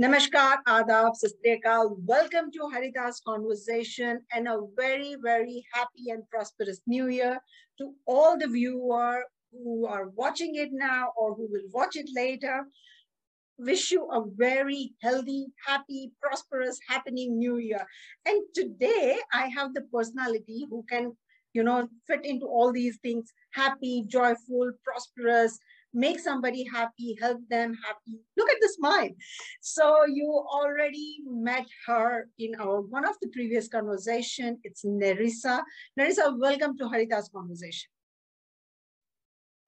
Namaskar, Adab, Sastreka. Welcome to Haritha's Conversation and a very, very happy and prosperous new year to all the viewers who are watching it now or who will watch it later. Wish you a very healthy, happy, prosperous, happening new year. And today I have the personality who can, you know, fit into all these things: happy, joyful, prosperous, make somebody happy, help them happy. Look at the smile. So you already met her in our one of the previous conversation. It's Nerissa. Nerissa, welcome to Haritha's Conversation.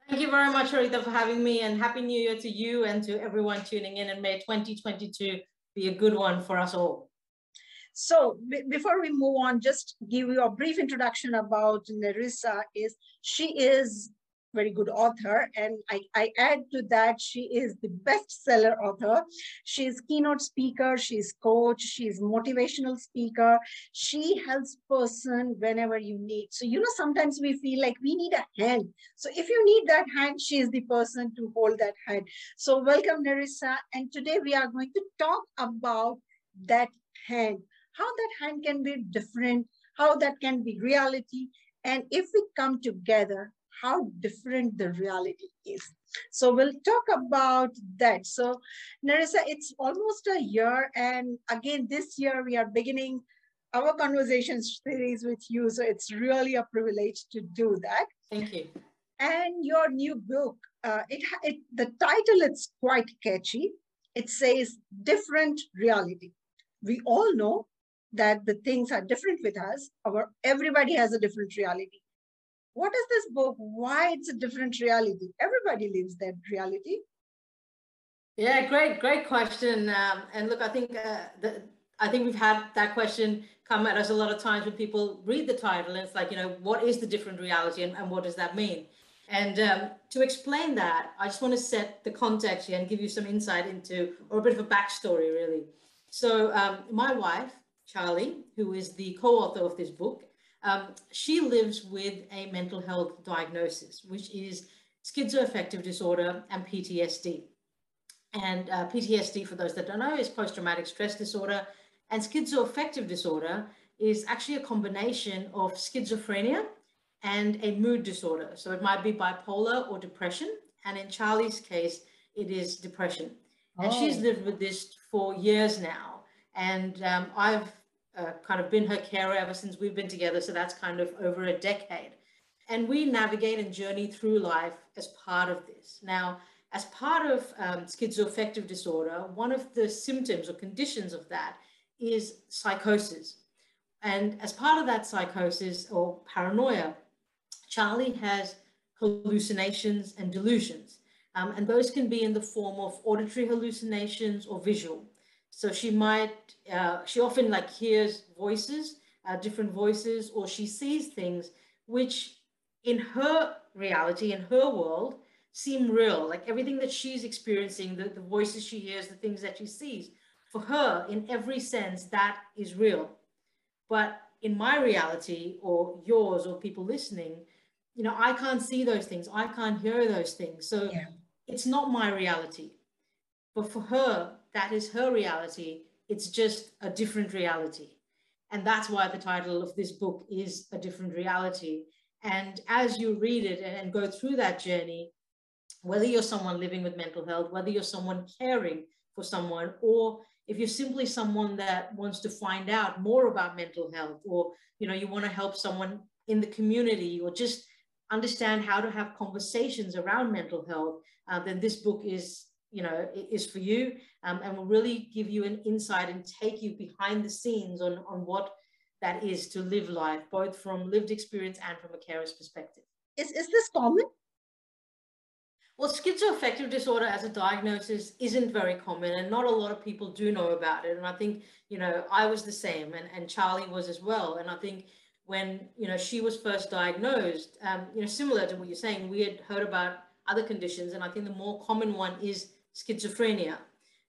Thank you very much, Haritha, for having me, and Happy New Year to you and to everyone tuning in, and may 2022 be a good one for us all. So before we move on, just give you a brief introduction about Nerissa. She is very good author, and I add to that, she is the bestseller author. She is keynote speaker, she is coach, she is motivational speaker. She helps person whenever you need. So, you know, sometimes we feel like we need a hand. So if you need that hand, she is the person to hold that hand. So welcome, Nerissa. And today we are going to talk about that hand, how that hand can be different, how that can be reality. And if we come together, how different the reality is. So we'll talk about that. So Nerissa, it's almost a year, and again this year we are beginning our conversation series with you. So it's really a privilege to do that. Thank you. And your new book, the title, it's quite catchy. It says different reality. We all know that the things are different with us. Everybody has a different reality. What is this book? Why it's a different reality? Everybody lives that reality. Yeah, great question. And look, I think we've had that question come at us a lot of times when people read the title, and it's like, you know, what is the different reality, and what does that mean? And to explain that, I just want to set the context here and give you some insight into, or a bit of a backstory, really. So my wife, Charlie, who is the co-author of this book, she lives with a mental health diagnosis, which is schizoaffective disorder and PTSD. And PTSD, for those that don't know, is post-traumatic stress disorder. And schizoaffective disorder is actually a combination of schizophrenia and a mood disorder. So it might be bipolar or depression. And in Charlie's case, it is depression. Oh. And she's lived with this for years now. And I've kind of been her carer ever since we've been together. So that's kind of over a decade. And we navigate and journey through life as part of this. Now, as part of schizoaffective disorder, one of the symptoms or conditions of that is psychosis. And as part of that psychosis or paranoia, Charlie has hallucinations and delusions. And those can be in the form of auditory hallucinations or visual. So she might, she often like hears voices, different voices, or she sees things which in her reality, in her world, seem real. Like everything that she's experiencing, the voices she hears, the things that she sees, for her, in every sense, that is real. But in my reality, or yours, or people listening, you know, I can't see those things. I can't hear those things. So yeah, it's not my reality. But for her, that is her reality. It's just a different reality. And that's why the title of this book is A Different Reality. And as you read it and go through that journey, whether you're someone living with mental health, whether you're someone caring for someone, or if you're simply someone that wants to find out more about mental health, or, you know, you want to help someone in the community, or just understand how to have conversations around mental health, then this book is, you know, it is for you, and will really give you an insight and take you behind the scenes on what that is to live life, both from lived experience and from a carer's perspective. Is this common? Well, schizoaffective disorder as a diagnosis isn't very common, and not a lot of people do know about it. And I think, you know, I was the same, and Charlie was as well. And I think when, you know, she was first diagnosed, you know, similar to what you're saying, we had heard about other conditions. And I think the more common one is schizophrenia,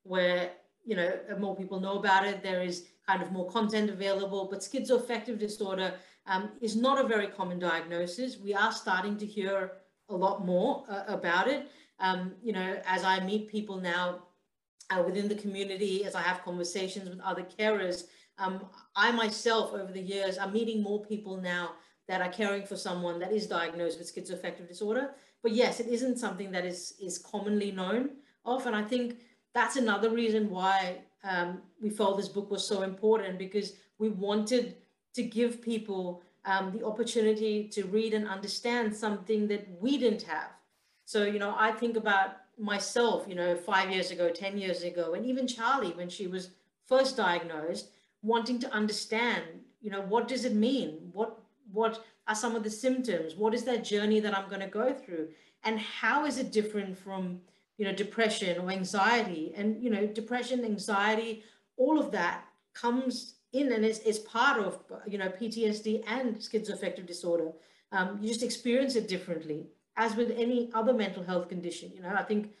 where, you know, more people know about it, there is kind of more content available, but schizoaffective disorder is not a very common diagnosis. We are starting to hear a lot more about it. You know, as I meet people now within the community, as I have conversations with other carers, I myself over the years, I'm meeting more people now that are caring for someone that is diagnosed with schizoaffective disorder. But yes, it isn't something that is commonly known of. And I think that's another reason why we felt this book was so important, because we wanted to give people the opportunity to read and understand something that we didn't have. So, you know, I think about myself, you know, 5 years ago, 10 years ago, and even Charlie, when she was first diagnosed, wanting to understand, you know, what does it mean? What are some of the symptoms? What is that journey that I'm going to go through? And how is it different from, you know, depression or anxiety? And, you know, depression, anxiety, all of that comes in and is part of, you know, PTSD and schizoaffective disorder. You just experience it differently, as with any other mental health condition. You know, I think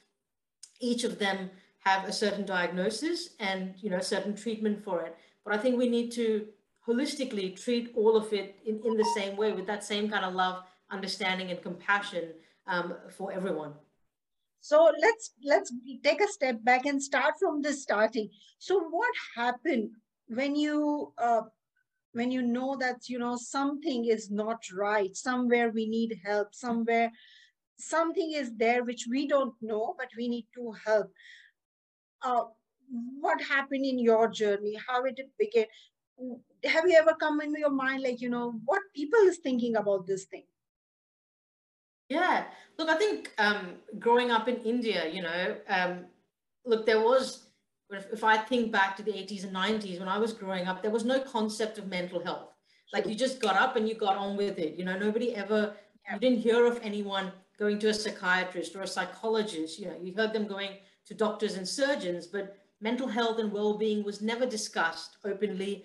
each of them have a certain diagnosis and, you know, certain treatment for it. But I think we need to holistically treat all of it in the same way, with that same kind of love, understanding and compassion for everyone. So let's take a step back and start from the starting. So what happened when you know that, you know, something is not right, somewhere we need help, somewhere something is there which we don't know, but we need to help? What happened in your journey? How did it begin? Have you ever come into your mind, like, you know, what people is thinking about this thing? Yeah, look, I think growing up in India, you know, look, there was, if I think back to the 80s and 90s, when I was growing up, there was no concept of mental health. Like, you just got up and you got on with it. You know, nobody ever, you didn't hear of anyone going to a psychiatrist or a psychologist. You know, you heard them going to doctors and surgeons, but mental health and well-being was never discussed openly.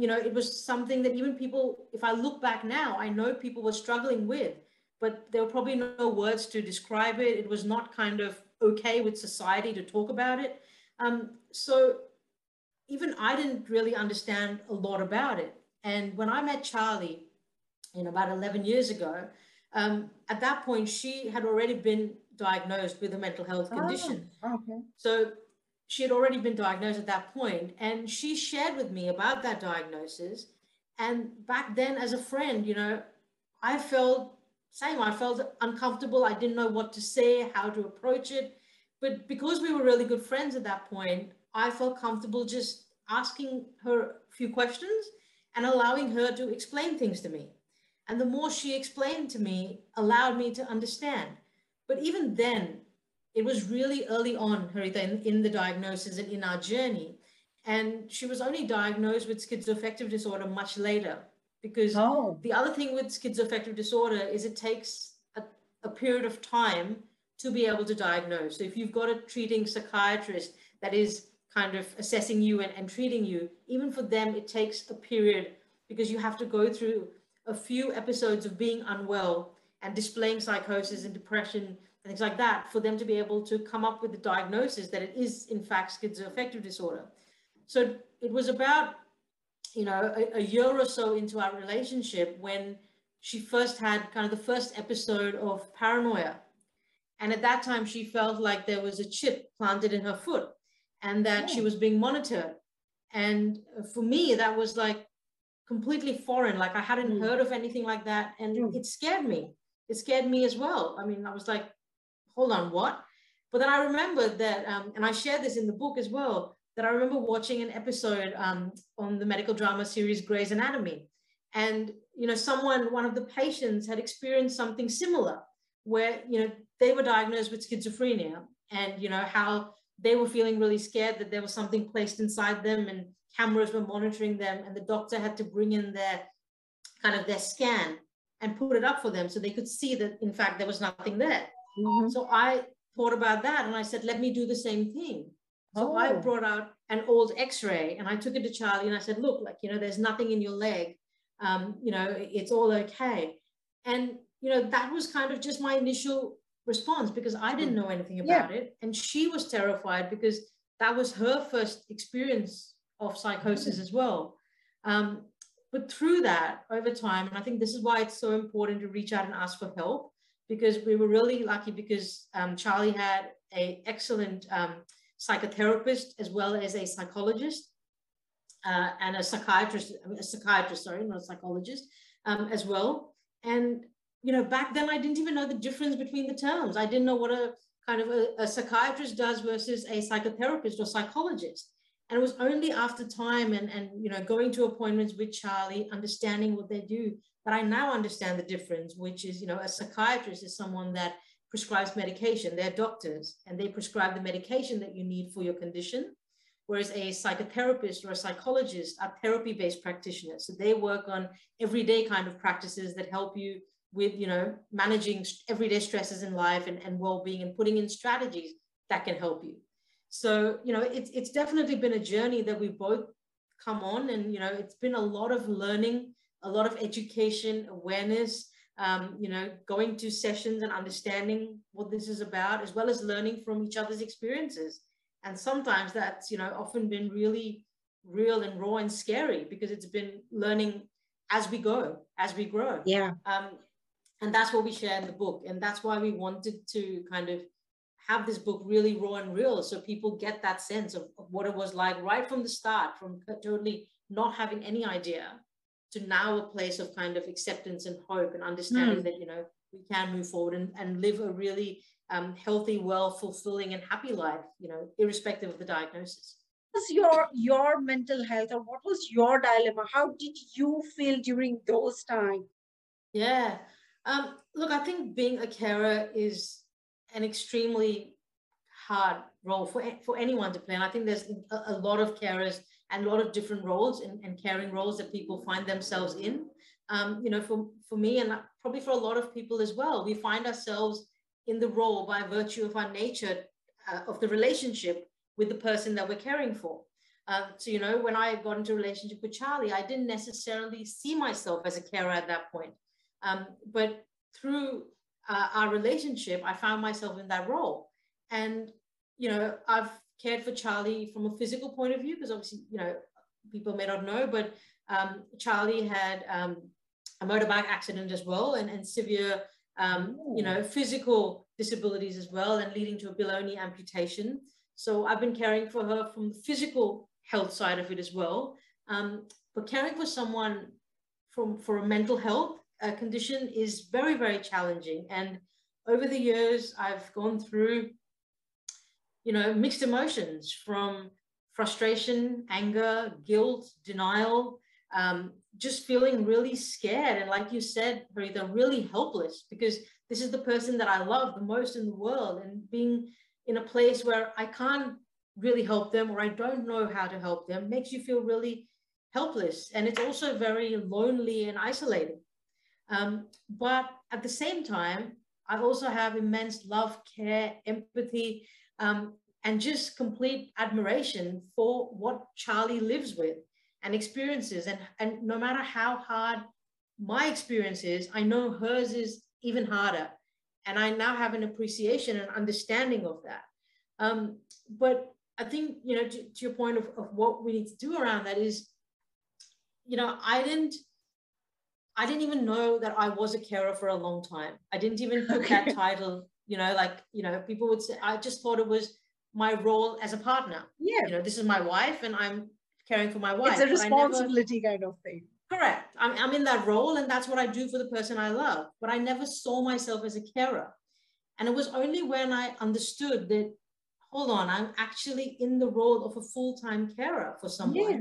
You know, it was something that even people, if I look back now, I know people were struggling with, but there were probably no words to describe it. It was not kind of okay with society to talk about it. So even I didn't really understand a lot about it. And when I met Charlie, you know, about 11 years ago, at that point, she had already been diagnosed with a mental health condition. Oh, okay. So she had already been diagnosed at that point. And she shared with me about that diagnosis. And back then, as a friend, you know, I felt same. I felt uncomfortable. I didn't know what to say, how to approach it. But because we were really good friends at that point, I felt comfortable just asking her a few questions and allowing her to explain things to me. And the more she explained to me, allowed me to understand. But even then, it was really early on, Haritha, in the diagnosis and in our journey. And she was only diagnosed with schizoaffective disorder much later, because the other thing with schizoaffective disorder is it takes a period of time to be able to diagnose. So if you've got a treating psychiatrist that is kind of assessing you and treating you, even for them, it takes a period, because you have to go through a few episodes of being unwell and displaying psychosis and depression and things like that for them to be able to come up with the diagnosis that it is, in fact, schizoaffective disorder. So it was about, you know, a year or so into our relationship when she first had kind of the first episode of paranoia. And at that time, she felt like there was a chip planted in her foot and that she was being monitored. And for me, that was like completely foreign. Like, I hadn't heard of anything like that. And it scared me. It scared me as well. I mean, I was like, hold on, what? But then I remembered that, and I share this in the book as well, that I remember watching an episode on the medical drama series Grey's Anatomy. And, you know, one of the patients had experienced something similar where, you know, they were diagnosed with schizophrenia, and, you know, how they were feeling really scared that there was something placed inside them and cameras were monitoring them, and the doctor had to bring in their kind of their scan and put it up for them so they could see that, in fact, there was nothing there. So I thought about that and I said, let me do the same thing. So I brought out an old x-ray and I took it to Charlie and I said, look, like, you know, there's nothing in your leg. You know, it's all okay. And, you know, that was kind of just my initial response, because I didn't know anything about it. And she was terrified because that was her first experience of psychosis as well. But through that, over time, and I think this is why it's so important to reach out and ask for help, because we were really lucky because Charlie had an excellent psychotherapist as well as a psychologist and a psychiatrist, sorry, not a psychologist, as well. And, you know, back then I didn't even know the difference between the terms. I didn't know what a kind of a psychiatrist does versus a psychotherapist or psychologist. And it was only after time and you know, going to appointments with Charlie, understanding what they do, that I now understand the difference, which is, you know, a psychiatrist is someone that prescribes medication. They're doctors and they prescribe the medication that you need for your condition. Whereas a psychotherapist or a psychologist are therapy-based practitioners. So they work on everyday kind of practices that help you with, you know, managing everyday stresses in life and well-being and putting in strategies that can help you. So, you know, it's definitely been a journey that we've both come on, and, you know, it's been a lot of learning, a lot of education, awareness, you know, going to sessions and understanding what this is about, as well as learning from each other's experiences. And sometimes that's, you know, often been really real and raw and scary, because it's been learning as we go, as we grow. Yeah. And that's what we share in the book. And that's why we wanted to kind of have this book really raw and real, so people get that sense of what it was like right from the start, from totally not having any idea to now a place of kind of acceptance and hope and understanding that, you know, we can move forward and live a really healthy, well, fulfilling and happy life, you know, irrespective of the diagnosis. What was your mental health, or what was your dilemma? How did you feel during those times? Yeah, look, I think being a carer is an extremely hard role for anyone to play. And I think there's a lot of carers and a lot of different roles and caring roles that people find themselves in. You know, for me, and probably for a lot of people as well, we find ourselves in the role by virtue of our nature, of the relationship with the person that we're caring for. So, you know, when I got into a relationship with Charlie, I didn't necessarily see myself as a carer at that point. But through our relationship, I found myself in that role. And, you know, I've cared for Charlie from a physical point of view, because obviously, you know, people may not know, but Charlie had a motorbike accident as well, and severe, you know, physical disabilities as well, and leading to a below-knee amputation. So I've been caring for her from the physical health side of it as well. But caring for someone for a mental health condition is very, very challenging. And over the years, I've gone through, you know, mixed emotions from frustration, anger, guilt, denial, just feeling really scared. And like you said, Haritha, really helpless, because this is the person that I love the most in the world, and being in a place where I can't really help them, or I don't know how to help them, makes you feel really helpless. And it's also very lonely and isolated. But at the same time, I also have immense love, care, empathy, and just complete admiration for what Charlie lives with and experiences. And no matter how hard my experience is, I know hers is even harder. And I now have an appreciation and understanding of that. But I think, you know, to your point of what we need to do around that is, you know, I didn't even know that I was a carer for a long time. I didn't even put that title, you know, like, you know, people would say, I just thought it was my role as a partner. Yeah. You know, this is my wife and I'm caring for my wife. It's a responsibility kind of thing. Correct. I'm in that role and that's what I do for the person I love. But I never saw myself as a carer. And it was only when I understood that, hold on, I'm actually in the role of a full-time carer for someone. Yeah.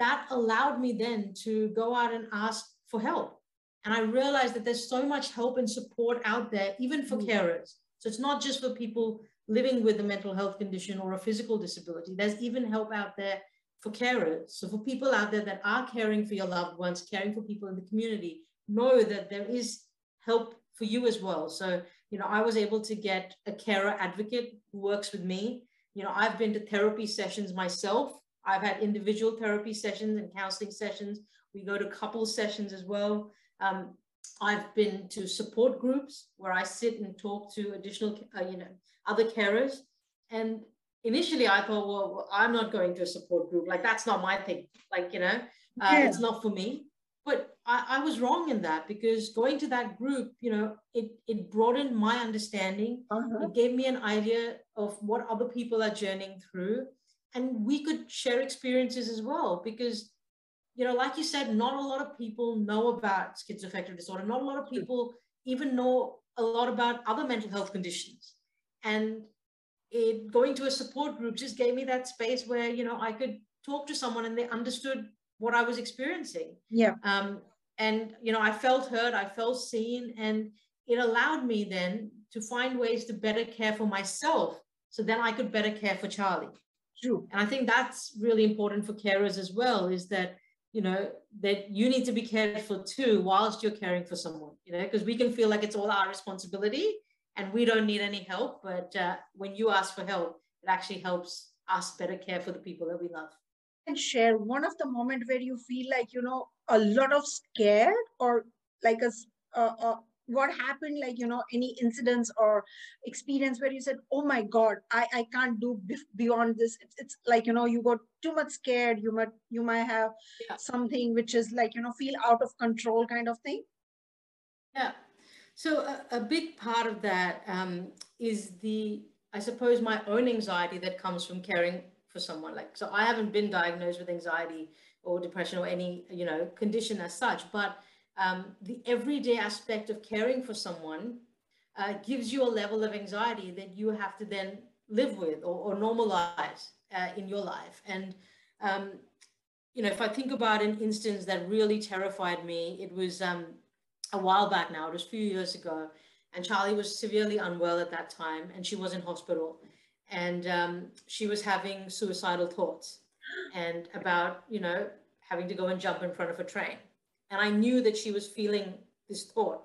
That allowed me then to go out and ask for help. And I realized that there's so much help and support out there, even for carers. So it's not just for people living with a mental health condition or a physical disability. There's even help out there for carers. So for people out there that are caring for your loved ones, caring for people in the community, know that there is help for you as well. So, you know, I was able to get a carer advocate who works with me. You know, I've been to therapy sessions myself. I've had individual therapy sessions and counseling sessions. We go to couple sessions as well. I've been to support groups where I sit and talk to additional, you know, other carers. And initially I thought, well, I'm not going to a support group. Like, that's not my thing. Like, you know, it's not for me. But I was wrong in that, because going to that group, you know, it broadened my understanding. It gave me an idea of what other people are journeying through. And we could share experiences as well, because, you know, like you said, not a lot of people know about schizoaffective disorder. Not a lot of people even know a lot about other mental health conditions. And going to a support group just gave me that space where, you know, I could talk to someone and they understood what I was experiencing. Yeah. And, you know, I felt heard, I felt seen, and it allowed me then to find ways to better care for myself, so then I could better care for Charlie. True. And I think that's really important for carers as well, is that, you know, that you need to be cared for too whilst you're caring for someone, you know, because we can feel like it's all our responsibility and we don't need any help. But when you ask for help, it actually helps us better care for the people that we love. And share one of the moment where you feel like, you know, a lot of scared, or like what happened, like, you know, any incidents or experience where you said, oh my God, I can't do beyond this. It's like, you know, you got too much scared. You might have something which is like, you know, feel out of control kind of thing. Yeah. So a big part of that is I suppose, my own anxiety that comes from caring for someone. Like, so I haven't been diagnosed with anxiety or depression or any, you know, condition as such, but the everyday aspect of caring for someone gives you a level of anxiety that you have to then live with or normalize in your life. And, you know, if I think about an instance that really terrified me, it was a while back now, it was a few years ago, and Charlie was severely unwell at that time, and she was in hospital. And she was having suicidal thoughts and about, you know, having to go and jump in front of a train. And I knew that she was feeling this thought.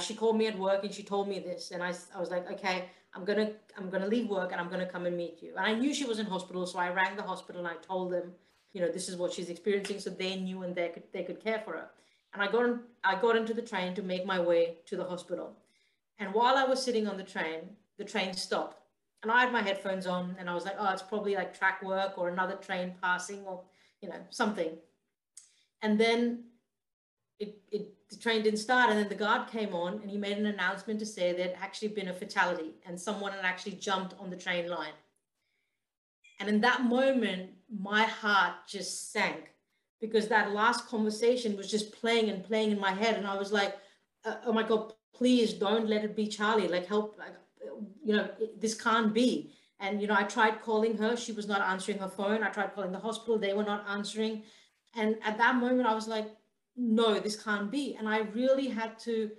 She called me at work and she told me this. And I was like, okay, I'm gonna leave work and I'm gonna come and meet you. And I knew she was in hospital, so I rang the hospital and I told them, you know, this is what she's experiencing. So they knew and they could care for her. And I got into the train to make my way to the hospital. And while I was sitting on the train stopped. And I had my headphones on and I was like, oh, it's probably like track work or another train passing or, you know, something. And then the train didn't start. And then the guard came on and he made an announcement to say there had actually been a fatality and someone had actually jumped on the train line. And in that moment, my heart just sank, because that last conversation was just playing and playing in my head. And I was like, oh my God, please don't let it be Charlie, like help, like, you know, this can't be. And, you know, I tried calling her, she was not answering her phone. I tried calling the hospital, they were not answering. And at that moment I was like, no, this can't be. And I really had to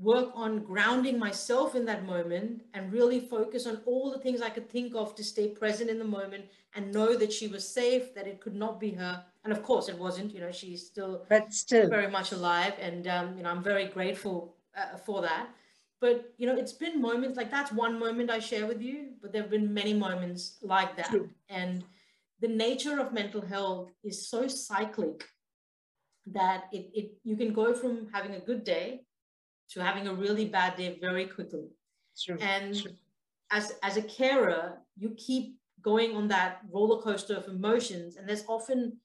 work on grounding myself in that moment and really focus on all the things I could think of to stay present in the moment and know that she was safe, that it could not be her. And of course it wasn't, you know, she's still very much alive. And, you know, I'm very grateful for that. But, you know, it's been moments like that's one moment I share with you, but there have been many moments like that. True. And the nature of mental health is so cyclic that you can go from having a good day to having a really bad day very quickly. True. And True. As a carer, you keep going on that roller coaster of emotions, and there's often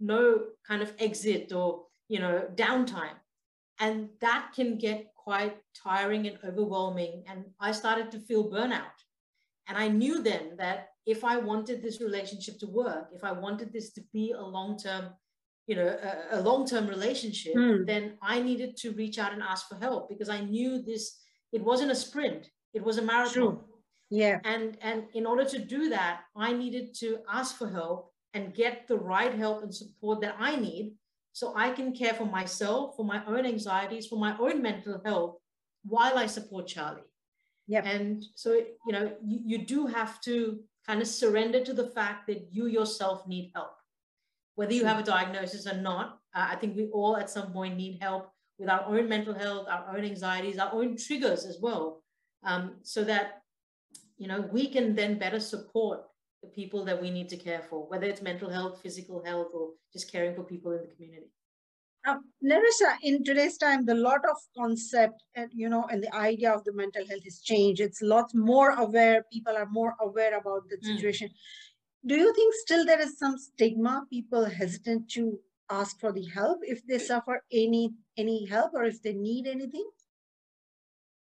no kind of exit or, you know, downtime. And that can get quite tiring and overwhelming. And I started to feel burnout. And I knew then that if I wanted this relationship to work, if I wanted this to be a long-term, you know, a long-term relationship, then I needed to reach out and ask for help, because I knew this, it wasn't a sprint, it was a marathon. True. Yeah. And in order to do that, I needed to ask for help and get the right help and support that I need, so I can care for myself, for my own anxieties, for my own mental health, while I support Charlie. Yeah. And so, you know, you do have to kind of surrender to the fact that you yourself need help. Whether you have a diagnosis or not, I think we all at some point need help with our own mental health, our own anxieties, our own triggers as well. So that, you know, we can then better support the people that we need to care for, whether it's mental health, physical health, or just caring for people in the community. Now, Nerissa, in today's time, the lot of concept, and, you know, and the idea of the mental health is changed. It's lots more aware. People are more aware about the situation. Do you think still there is some stigma, people hesitant to ask for the help if they suffer any help or if they need anything?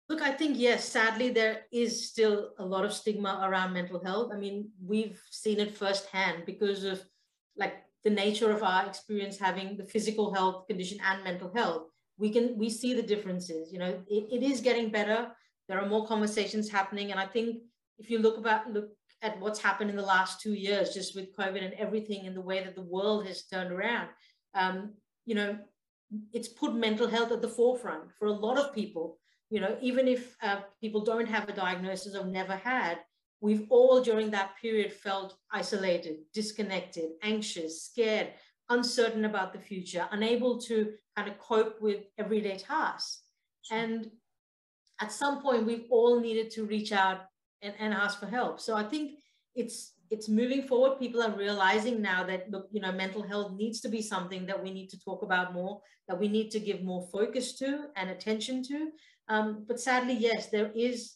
Look, I think, yes, sadly, there is still a lot of stigma around mental health. I mean, we've seen it firsthand because of like the nature of our experience having the physical health condition and mental health. We see the differences, you know, it is getting better. There are more conversations happening. And I think if you look at what's happened in the last 2 years, just with COVID and everything and the way that the world has turned around, you know, it's put mental health at the forefront for a lot of people. You know, even if people don't have a diagnosis or never had, we've all during that period felt isolated, disconnected, anxious, scared, uncertain about the future, unable to kind of cope with everyday tasks. And at some point, we've all needed to reach out and ask for help. So I think it's moving forward. People are realizing now that, look, you know, mental health needs to be something that we need to talk about more, that we need to give more focus to and attention to. But sadly, yes, there is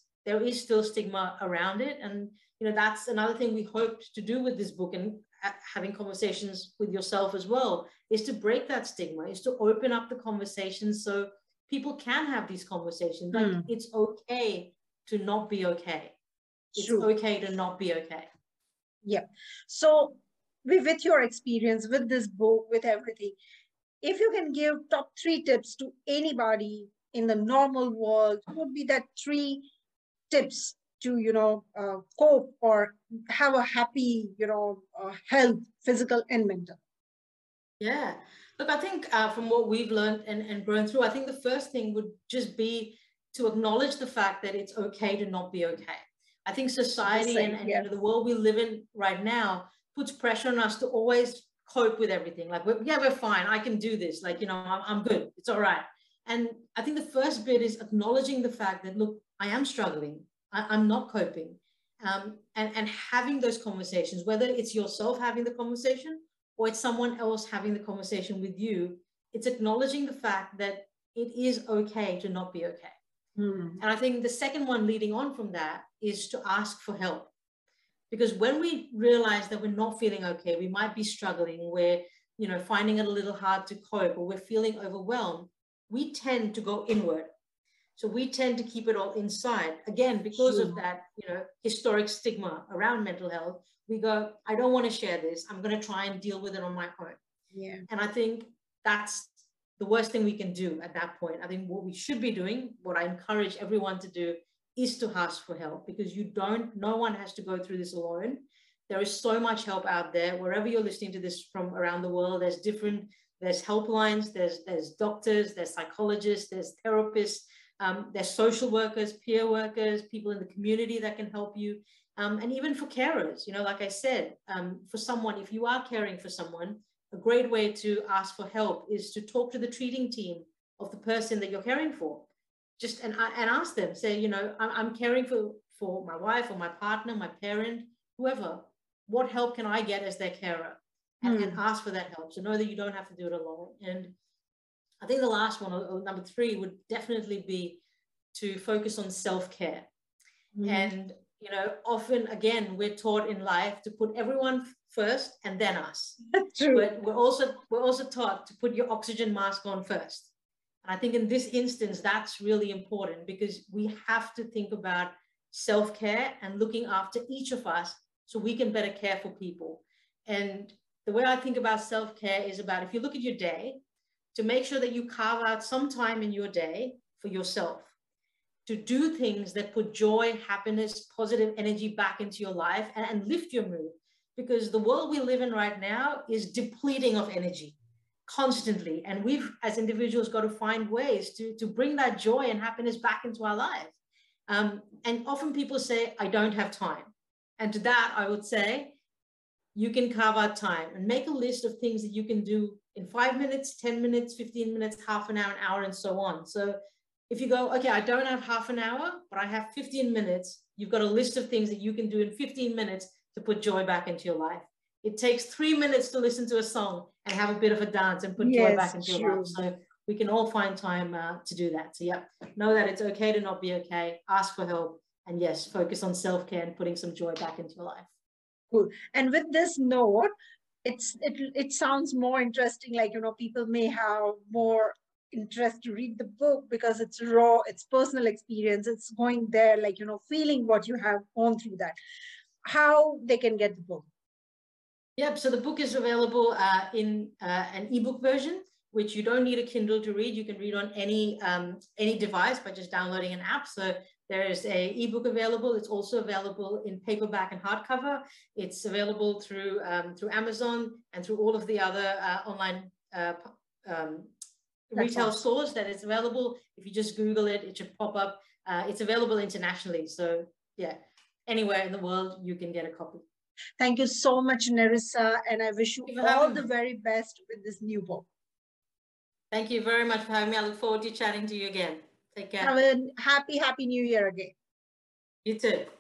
still stigma around it. And, you know, that's another thing we hoped to do with this book and having conversations with yourself as well, is to break that stigma, is to open up the conversation so people can have these conversations. Like, it's okay to not be okay. It's okay to not be okay. Yeah. So with your experience, with this book, with everything, if you can give top 3 tips to anybody in the normal world, what would be that 3 tips to, you know, cope or have a happy, you know, health, physical and mental? Yeah. Look, I think from what we've learned and grown through, I think the first thing would just be to acknowledge the fact that it's okay to not be okay. I think society and you know, the world we live in right now puts pressure on us to always cope with everything. Like, we're fine. I can do this. Like, you know, I'm good. It's all right. And I think the first bit is acknowledging the fact that, look, I am struggling. I'm not coping. And having those conversations, whether it's yourself having the conversation or it's someone else having the conversation with you, it's acknowledging the fact that it is okay to not be okay. And I think the second one leading on from that is to ask for help. Because when we realize that we're not feeling okay, we might be struggling, we're, you know, finding it a little hard to cope, or we're feeling overwhelmed, we tend to go inward. So we tend to keep it all inside. Again, because of that, you know, historic stigma around mental health, we go, I don't want to share this. I'm going to try and deal with it on my own. Yeah. And I think that's the worst thing we can do at that point. I think what we should be doing, what I encourage everyone to do, is to ask for help, because you don't, no one has to go through this alone. There is so much help out there. Wherever you're listening to this from around the world, there's helplines, there's doctors, there's psychologists, there's therapists, there's social workers, peer workers, people in the community that can help you. And even for carers, you know, like I said, for someone, if you are caring for someone, a great way to ask for help is to talk to the treating team of the person that you're caring for. Just and ask them, say, you know, I'm caring for my wife or my partner, my parent, whoever. What help can I get as their carer? And ask for that help. So know that you don't have to do it alone. And I think the last one, or number 3, would definitely be to focus on self-care. And, you know, often, again, we're taught in life to put everyone first and then us. That's true. But we're also taught to put your oxygen mask on first. And I think in this instance, that's really important, because we have to think about self-care and looking after each of us so we can better care for people. And the way I think about self-care is about, if you look at your day, to make sure that you carve out some time in your day for yourself, to do things that put joy, happiness, positive energy back into your life and lift your mood. Because the world we live in right now is depleting of energy constantly. And we've, as individuals, got to find ways to bring that joy and happiness back into our life. And often people say, I don't have time. And to that, I would say, you can carve out time and make a list of things that you can do in 5 minutes, 10 minutes, 15 minutes, half an hour, and so on. So if you go, okay, I don't have half an hour, but I have 15 minutes, you've got a list of things that you can do in 15 minutes to put joy back into your life. It takes 3 minutes to listen to a song and have a bit of a dance and put joy back into your life. So we can all find time to do that. So yeah, know that it's okay to not be okay, ask for help, and yes, focus on self-care and putting some joy back into your life. Cool. And with this note, it sounds more interesting, like, you know, people may have more interest to read the book because it's raw, it's personal experience, it's going there, like, you know, feeling what you have gone through that. How they can get the book? Yep, so the book is available in an ebook version, which you don't need a Kindle to read. You can read on any device by just downloading an app. So there's an ebook available. It's also available in paperback and hardcover. It's available through through Amazon and through all of the other online retail stores that it's available. If you just Google it, it should pop up. It's available internationally. So yeah, anywhere in the world, you can get a copy. Thank you so much, Nerissa. And I wish you all the very best with this new book. Thank you very much for having me. I look forward to chatting to you again. Take care. Have a happy, happy new year again. You too.